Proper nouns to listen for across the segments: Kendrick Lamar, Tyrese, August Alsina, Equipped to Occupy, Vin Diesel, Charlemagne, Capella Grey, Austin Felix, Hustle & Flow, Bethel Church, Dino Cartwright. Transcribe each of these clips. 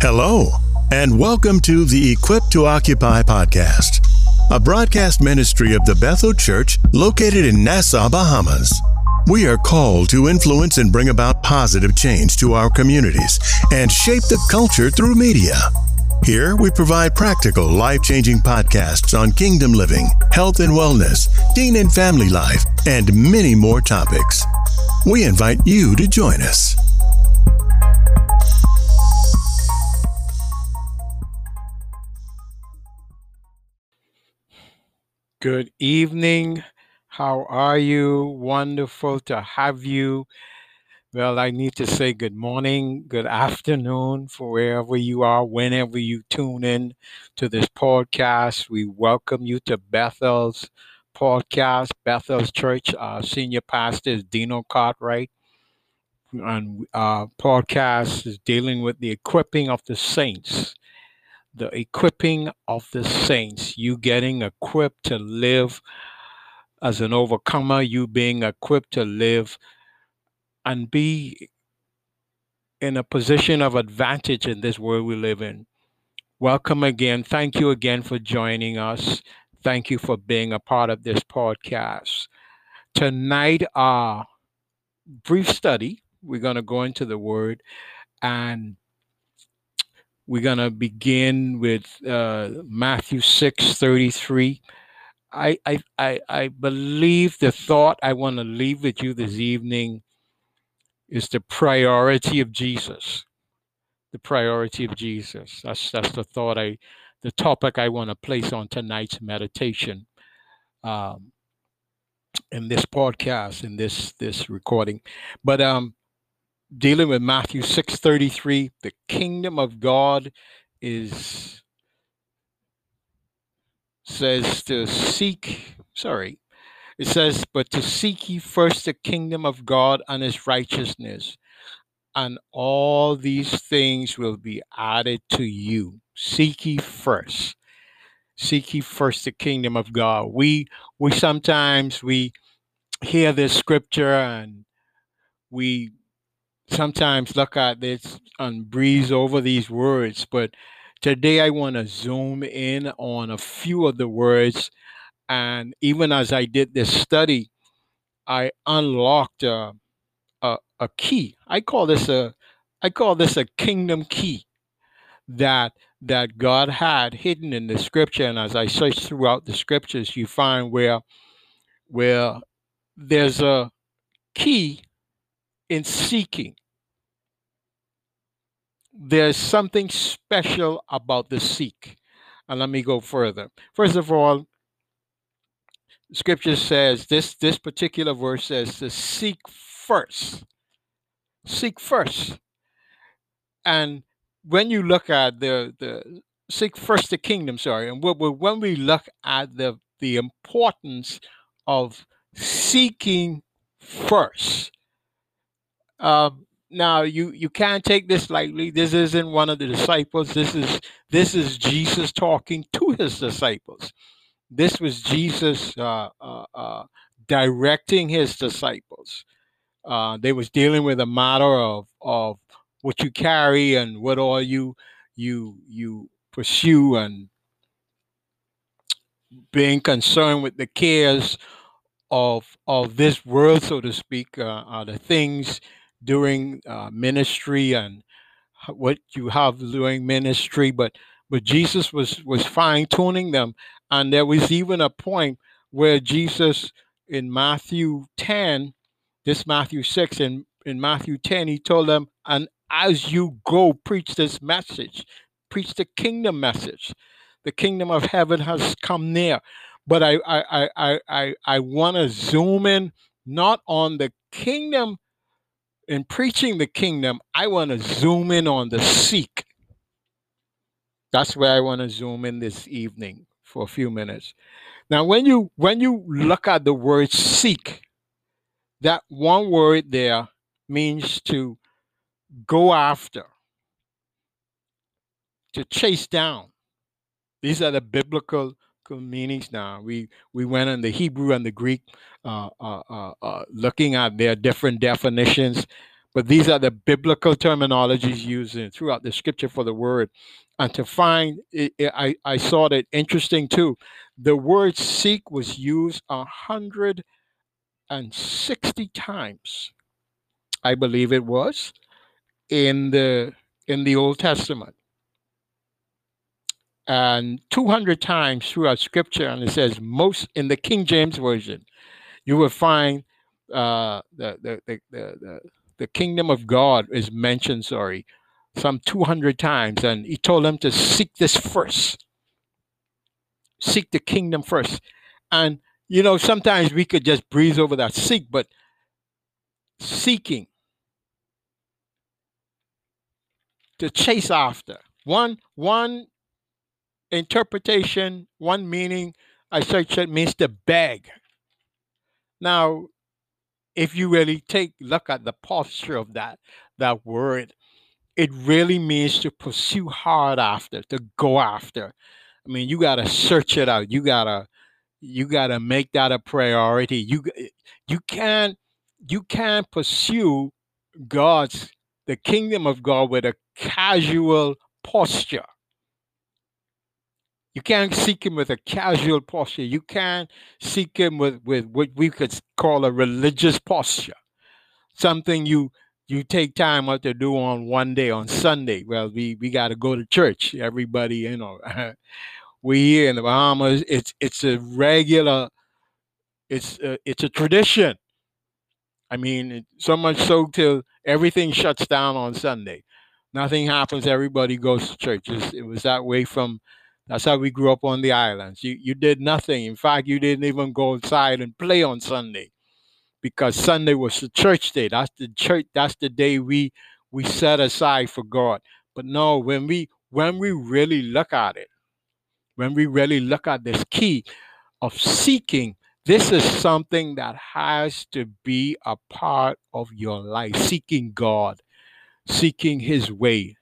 Hello, and welcome to the Equipped to Occupy podcast, a broadcast ministry of the Bethel Church located in Nassau, Bahamas. We are called to influence and bring about positive change to our communities and shape the culture through media. Here, we provide practical, life-changing podcasts on kingdom living, health and wellness, teen and family life, and many more topics. We invite you to join us. Good evening. How are you? Wonderful to have you. Well, I need to say good morning, good afternoon for wherever you are, whenever you tune in to this podcast. We welcome you to Bethel's podcast, Bethel's Church. Our senior pastor is Dino Cartwright. And our podcast is dealing with the equipping of the saints. The equipping of the saints, you getting equipped to live as an overcomer, you being equipped to live and be in a position of advantage in this world we live in. Welcome again. Thank you again for joining us. Thank you for being a part of this podcast. Tonight, our brief study, we're going to go into the Word, and we're going to begin with Matthew 6:33. I believe the thought I want to leave with you this evening is the priority of Jesus. The priority of Jesus. That's the thought the topic I want to place on tonight's meditation, in this podcast, in this recording. But dealing with Matthew 6:33, the kingdom of God says, but to seek ye first the kingdom of God and his righteousness, and all these things will be added to you. Seek ye first. Seek ye first the kingdom of God. We sometimes we hear this scripture and we sometimes look at this and breeze over these words, but today I want to zoom in on a few of the words, and even as I did this study, I unlocked a key. I call this a kingdom key that God had hidden in the scripture. And as I search throughout the scriptures, you find where there's a key in seeking. There's something special about the seek. And let me go further. First of all, scripture says, this particular verse says to seek first. Seek first. And when you look at the seek first the kingdom, and when we look at the importance of seeking first, now you can't take this lightly. This isn't one of the disciples. This is Jesus talking to his disciples. This was Jesus directing his disciples. They was dealing with a matter of what you carry and what all you pursue, and being concerned with the cares of this world, so to speak, are the things during ministry and what you have during ministry, but Jesus was fine-tuning them. And there was even a point where Jesus in Matthew 10, this Matthew 6, in Matthew 10, he told them, and as you go, preach this message, preach the kingdom message. The kingdom of heaven has come near. But I want to zoom in not on the kingdom. In preaching the kingdom, I want to zoom in on the seek. That's where I want to zoom in this evening for a few minutes. Now, when you look at the word seek, that one word there means to go after, to chase down. These are the biblical meanings. Now we went in the Hebrew and the Greek, looking at their different definitions, But these are the biblical terminologies used throughout the scripture for the word. And to find, I saw that interesting too. The word seek was used 160 times, I believe it was, in the Old Testament. And 200 times throughout scripture, and it says most in the King James Version, you will find the kingdom of God is mentioned, some 200 times. And he told them to seek this first. Seek the kingdom first. And, you know, sometimes we could just breeze over that seek, but seeking, to chase after. One interpretation, one meaning I searched, it means to beg. Now, if you really take a look at the posture of that word, it really means to pursue hard after, to go after. I mean, you gotta search it out. You gotta make that a priority. You can't pursue the kingdom of God with a casual posture. You can't seek him with a casual posture. You can't seek him with what we could call a religious posture. Something you take time out to do on one day, on Sunday. Well, we got to go to church. Everybody, we here in the Bahamas, it's a tradition. I mean, so much so till everything shuts down on Sunday. Nothing happens. Everybody goes to church. It was that way from... That's how we grew up on the islands. You did nothing. In fact, you didn't even go outside and play on Sunday, because Sunday was the church day. That's the day we set aside for God. But no, when we really look at it, when we really look at this key of seeking, this is something that has to be a part of your life. Seeking God, seeking his way,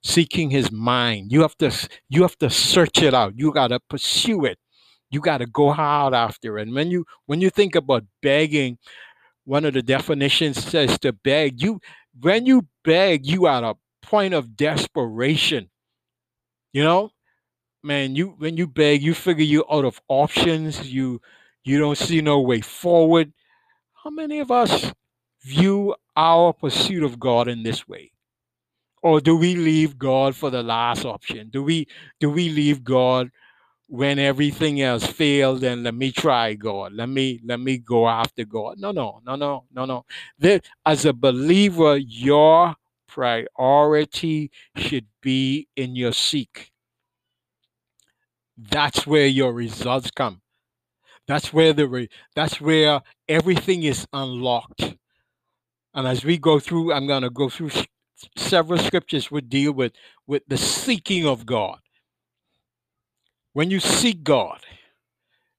seeking his mind. You have to search it out. You got to pursue it. You got to go hard after it. And when you think about begging, one of the definitions says to beg. When you beg, you are at a point of desperation. You know, man, when you beg, you figure you're out of options. You don't see no way forward. How many of us view our pursuit of God in this way? Or do we leave God for the last option? Do we leave God when everything else failed? And let me try God. Let me go after God. No. This, as a believer, your priority should be in your seek. That's where your results come. That's where everything is unlocked. And as we go through, I'm going to go through several scriptures would deal with the seeking of God. When you seek God,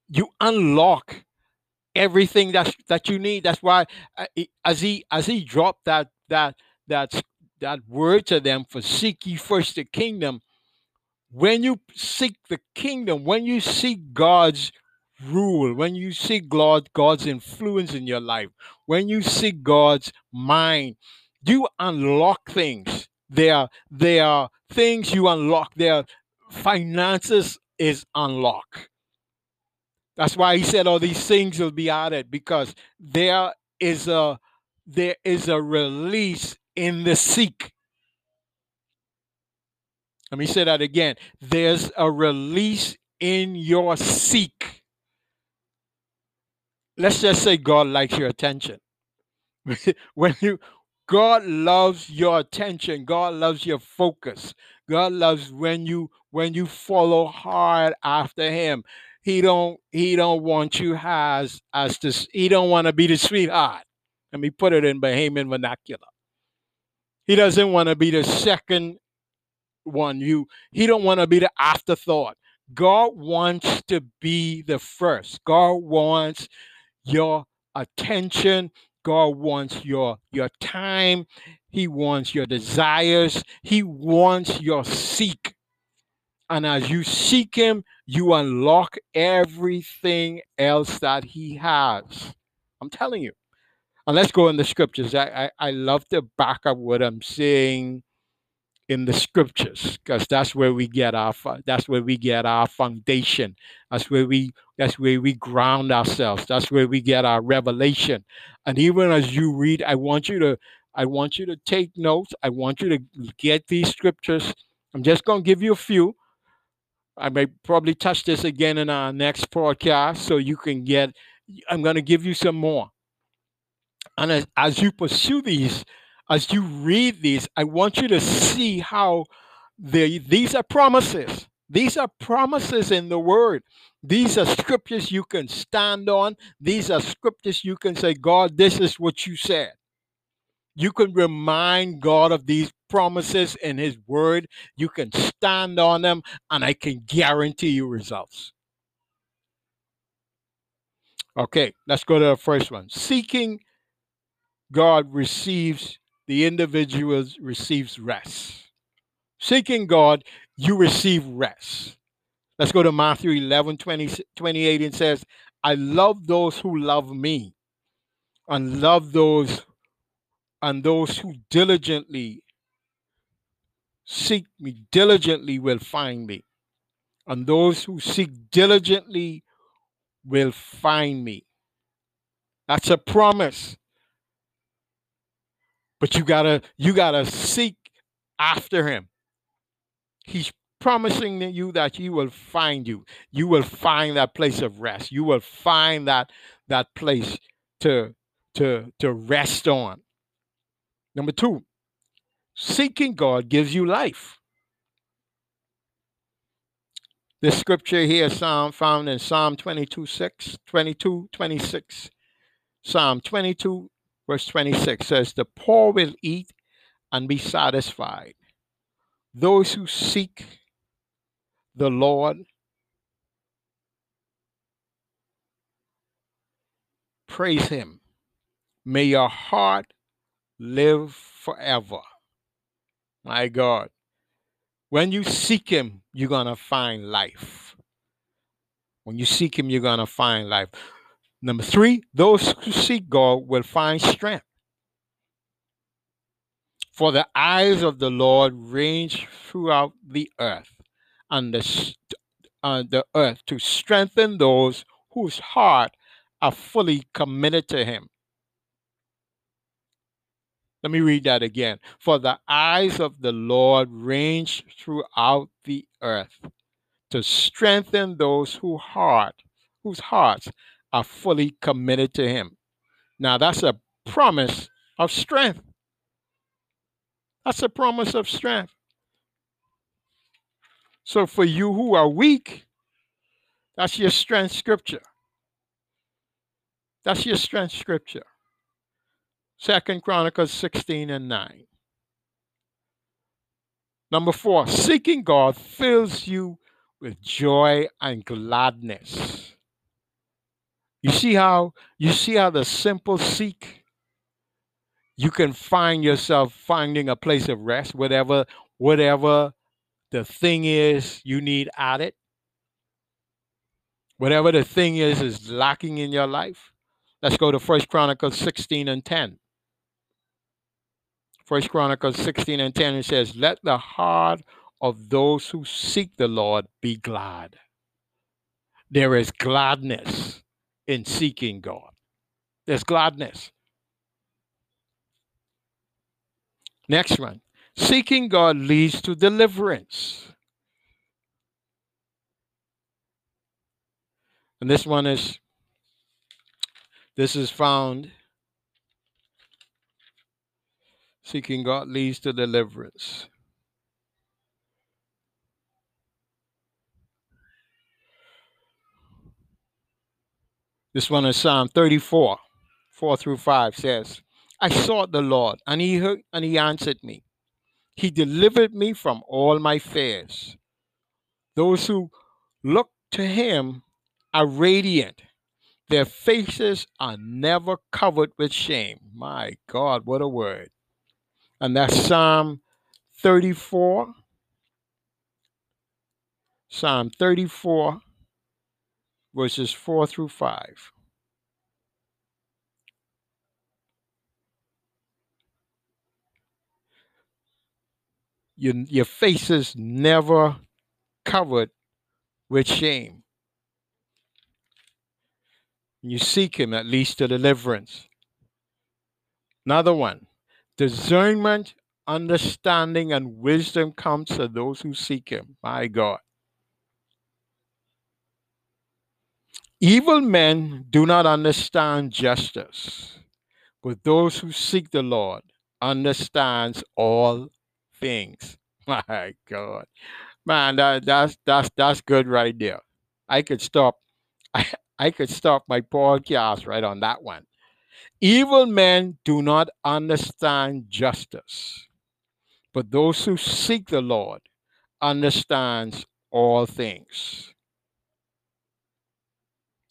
you unlock everything that you need. That's why as he dropped that word to them for seek ye first the kingdom, when you seek the kingdom, when you seek God's rule, when you seek God's influence in your life, when you seek God's mind, you unlock things. There are things you unlock. Their finances is unlocked. That's why he said all these things will be added, because there is a release in the seek. Let me say that again. There's a release in your seek. Let's just say God likes your attention. God loves your attention. God loves your focus. God loves when you follow hard after him. He don't want you he don't want to be the sweetheart. Let me put it in Bahamian vernacular. He doesn't want to be the second one. He don't want to be the afterthought. God wants to be the first. God wants your attention. God wants your time. He wants your desires. He wants your seek. And as you seek him, you unlock everything else that he has. I'm telling you. And let's go in the scriptures. I love to back up what I'm saying in the scriptures, because that's where we get our foundation. That's where we ground ourselves. That's where we get our revelation. And even as you read, I want you to take notes. I want you to get these scriptures. I'm just going to give you a few. I may probably touch this again in our next podcast, so you can get. I'm going to give you some more. And as you pursue these, as you read these, I want you to see how these are promises. These are promises in the Word. These are scriptures you can stand on. These are scriptures you can say, God, this is what you said. You can remind God of these promises in His Word. You can stand on them, and I can guarantee you results. Okay, let's go to the first one. Seeking God receives, the individual receives rest. Seeking God, you receive rest. Let's go to Matthew 11:28 and says, I love those who love me, and love those who diligently seek me, diligently will find me. And those who seek diligently will find me. That's a promise. But you gotta seek after Him. He's promising you that He will find you. You will find that place of rest. You will find that place to rest on. Number two, seeking God gives you life. This scripture here is found in Psalm 22:26. Psalm 22. Verse 26 says, the poor will eat and be satisfied. Those who seek the Lord praise Him. May your heart live forever. My God. When you seek Him, you're going to find life. When you seek Him, you're going to find life. Number three, those who seek God will find strength. For the eyes of the Lord range throughout the earth, and the earth to strengthen those whose heart are fully committed to Him. Let me read that again. For the eyes of the Lord range throughout the earth to strengthen those whose hearts are fully committed to Him. Now that's a promise of strength. That's a promise of strength. So for you who are weak, that's your strength scripture. That's your strength scripture. 2 Chronicles 16:9. Number four, seeking God fills you with joy and gladness. You see how the simple seek, you can find yourself finding a place of rest, whatever the thing is you need at it. Whatever the thing is lacking in your life. Let's go to 1 Chronicles 16:10. 1 Chronicles 16:10, it says, let the heart of those who seek the Lord be glad. There is gladness in seeking God. There's gladness. Next one. Seeking God leads to deliverance. And this is found. Seeking God leads to deliverance. This one is Psalm 34:4-5 says, I sought the Lord, and He heard, and He answered me. He delivered me from all my fears. Those who look to Him are radiant. Their faces are never covered with shame. My God, what a word. And that's Psalm 34. Psalm 34. Verses 4-5. your faces never covered with shame. You seek him, at least to deliverance. Another one, discernment, understanding, and wisdom comes to those who seek him. My God. Evil men do not understand justice, but those who seek the Lord understands all things. My God. Man, that's good right there. I could stop. I could stop my podcast right on that one. Evil men do not understand justice, but those who seek the Lord understands all things.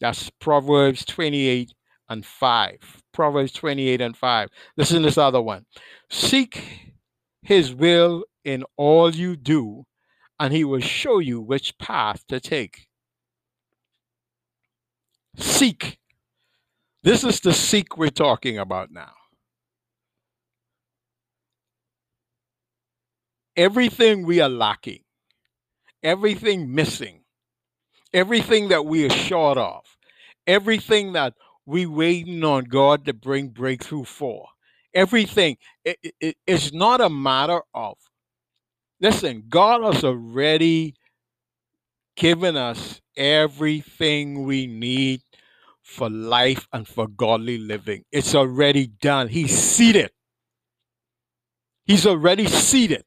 That's Proverbs 28 and 5. Proverbs 28 and 5. Listen to this other one. Seek his will in all you do, and he will show you which path to take. Seek. This is the seek we're talking about now. Everything we are lacking, everything missing, everything that we are short of, everything that we're waiting on God to bring breakthrough for, everything. It's not a matter of, listen, God has already given us everything we need for life and for godly living. It's already done. He's seated. He's already seated.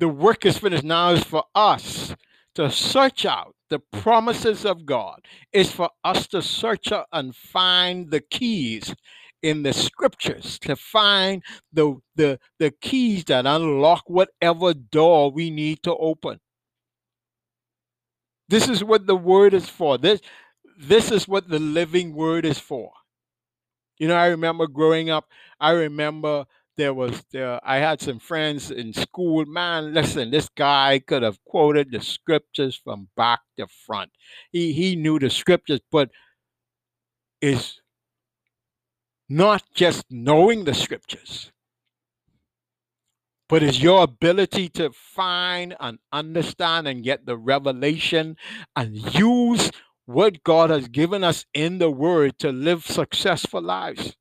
The work is finished. Now is for us to search out the promises of God. It's for us to search out and find the keys in the scriptures, to find the keys that unlock whatever door we need to open. This is what the word is for. This is what the living word is for. You know, I remember growing up, I remember I had some friends in school. Man, listen, this guy could have quoted the scriptures from back to front. He knew the scriptures, but it's not just knowing the scriptures, but it's your ability to find and understand and get the revelation and use what God has given us in the word to live successful lives.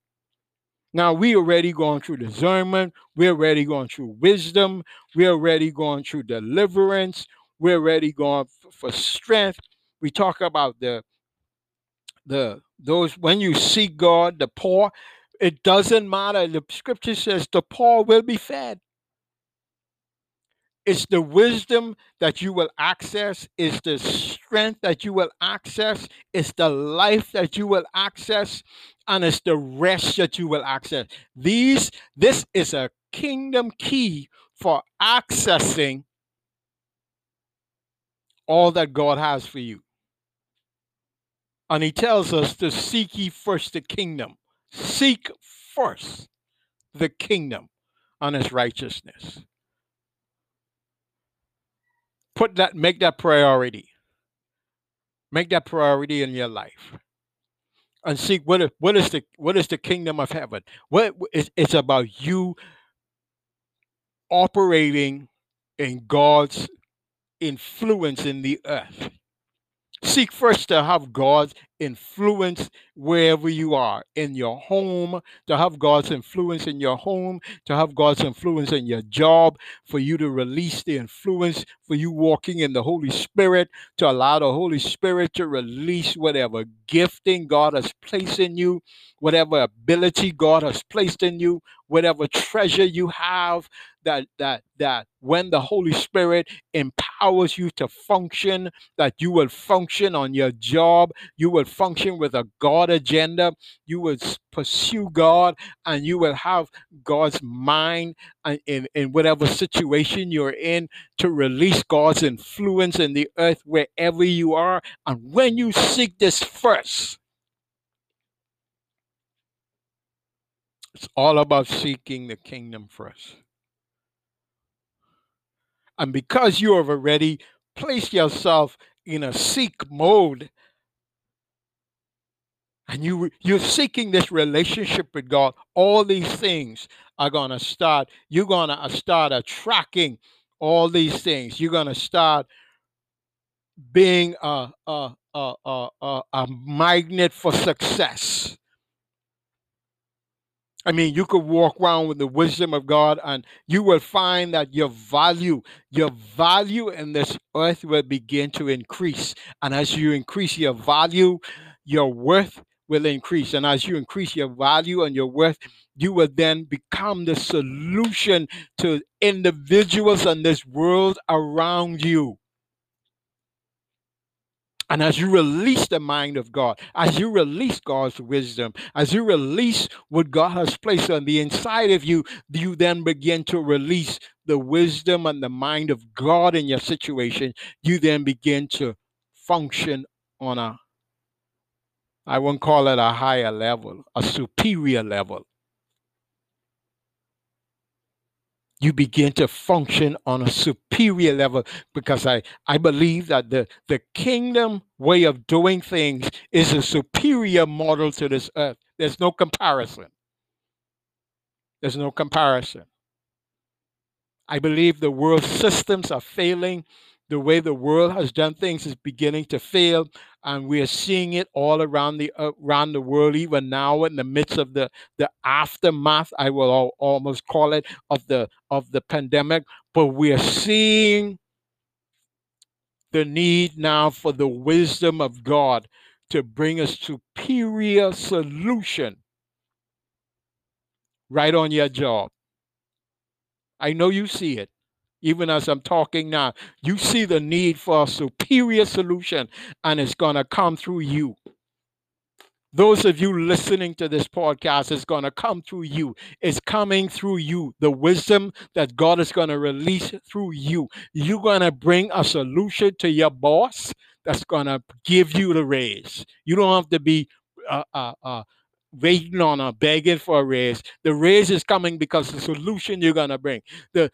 Now, we already gone through discernment. We're already going through wisdom. We're already going through deliverance. We're already going for strength. We talk about those when you seek God, the poor. It doesn't matter. The scripture says the poor will be fed. It's the wisdom that you will access. It's the strength that you will access. It's the life that you will access. And it's the rest that you will access. This is a kingdom key for accessing all that God has for you. And he tells us to seek ye first the kingdom. Seek first the kingdom and his righteousness. Make that priority. Make that priority in your life, and seek what is the kingdom of heaven. It's about you operating in God's influence in the earth. Seek first to have God's influence wherever you are, in your home, to have God's influence in your home, to have God's influence in your job, for you to release the influence, for you walking in the Holy Spirit, to allow the Holy Spirit to release whatever gifting God has placed in you, whatever ability God has placed in you, whatever treasure you have, that when the Holy Spirit empowers you to function, that you will function on your job, you will function with a God agenda, you will pursue God, and you will have God's mind in whatever situation you're in, to release God's influence in the earth wherever you are. And when you seek this first, it's all about seeking the kingdom first. And because you have already placed yourself in a seek mode, and you're seeking this relationship with God, all these things are going to start, you're going to start attracting all these things. You're going to start being a magnet for success. I mean, you could walk around with the wisdom of God and you will find that your value in this earth will begin to increase. And as you increase your value, your worth will increase. And as you increase your value and your worth, you will then become the solution to individuals in this world around you. And as you release the mind of God, as you release God's wisdom, as you release what God has placed on the inside of you, you then begin to release the wisdom and the mind of God in your situation. You then begin to function on a, I won't call it a higher level, a superior level. You begin to function on a superior level, because I believe that the kingdom way of doing things is a superior model to this earth. There's no comparison. There's no comparison. I believe the world systems are failing. The way the world has done things is beginning to fail, and we are seeing it all around the world, even now in the midst of the aftermath, I will almost call it, of the pandemic. But we are seeing the need now for the wisdom of God to bring a superior solution right on your job. I know you see it. Even as I'm talking now, you see the need for a superior solution, and it's going to come through you. Those of you listening to this podcast, it's going to come through you. It's coming through you. The wisdom that God is going to release through you. You're going to bring a solution to your boss that's going to give you the raise. You don't have to be waiting on or begging for a raise. The raise is coming because the solution you're going to bring. The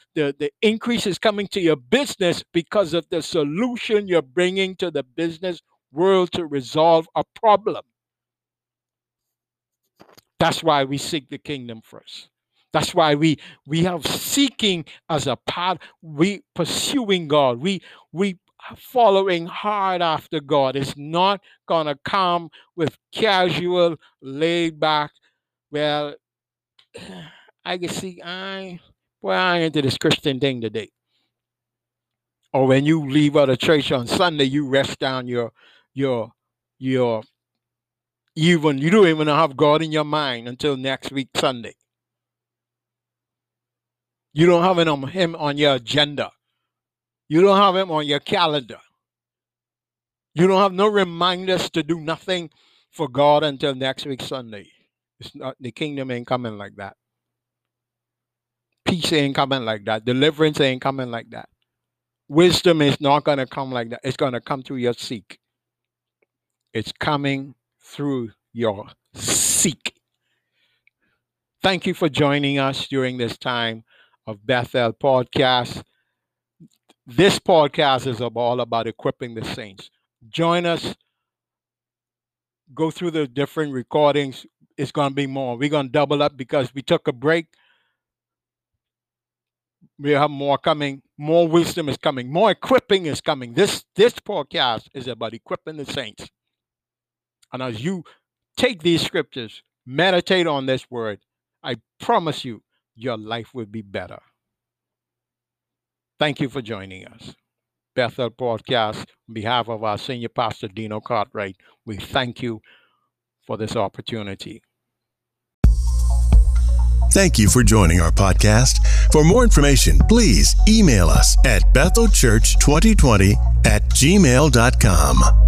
increase is coming to your business because of the solution you're bringing to the business world to resolve a problem. That's why we seek the kingdom first. That's why we have seeking as a path. We pursuing God. We following hard after God. It's not going to come with casual, laid back, well, I can see I into this Christian thing today. Or when you leave out of church on Sunday, you rest down you don't even have God in your mind until next week Sunday. You don't have him on your agenda. You don't have him on your calendar. You don't have no reminders to do nothing for God until next week Sunday. It's not, the kingdom ain't coming like that. Peace ain't coming like that. Deliverance ain't coming like that. Wisdom is not going to come like that. It's going to come through your seek. It's coming through your seek. Thank you for joining us during this time of Bethel Podcast. This podcast is all about equipping the saints. Join us. Go through the different recordings. It's going to be more. We're going to double up because we took a break. We have more coming. More wisdom is coming. More equipping is coming. This podcast is about equipping the saints. And as you take these scriptures, meditate on this word, I promise you, your life will be better. Thank you for joining us. Bethel Podcast, on behalf of our senior pastor, Dino Cartwright, we thank you for this opportunity. Thank you for joining our podcast. For more information, please email us at bethelchurch2020@gmail.com.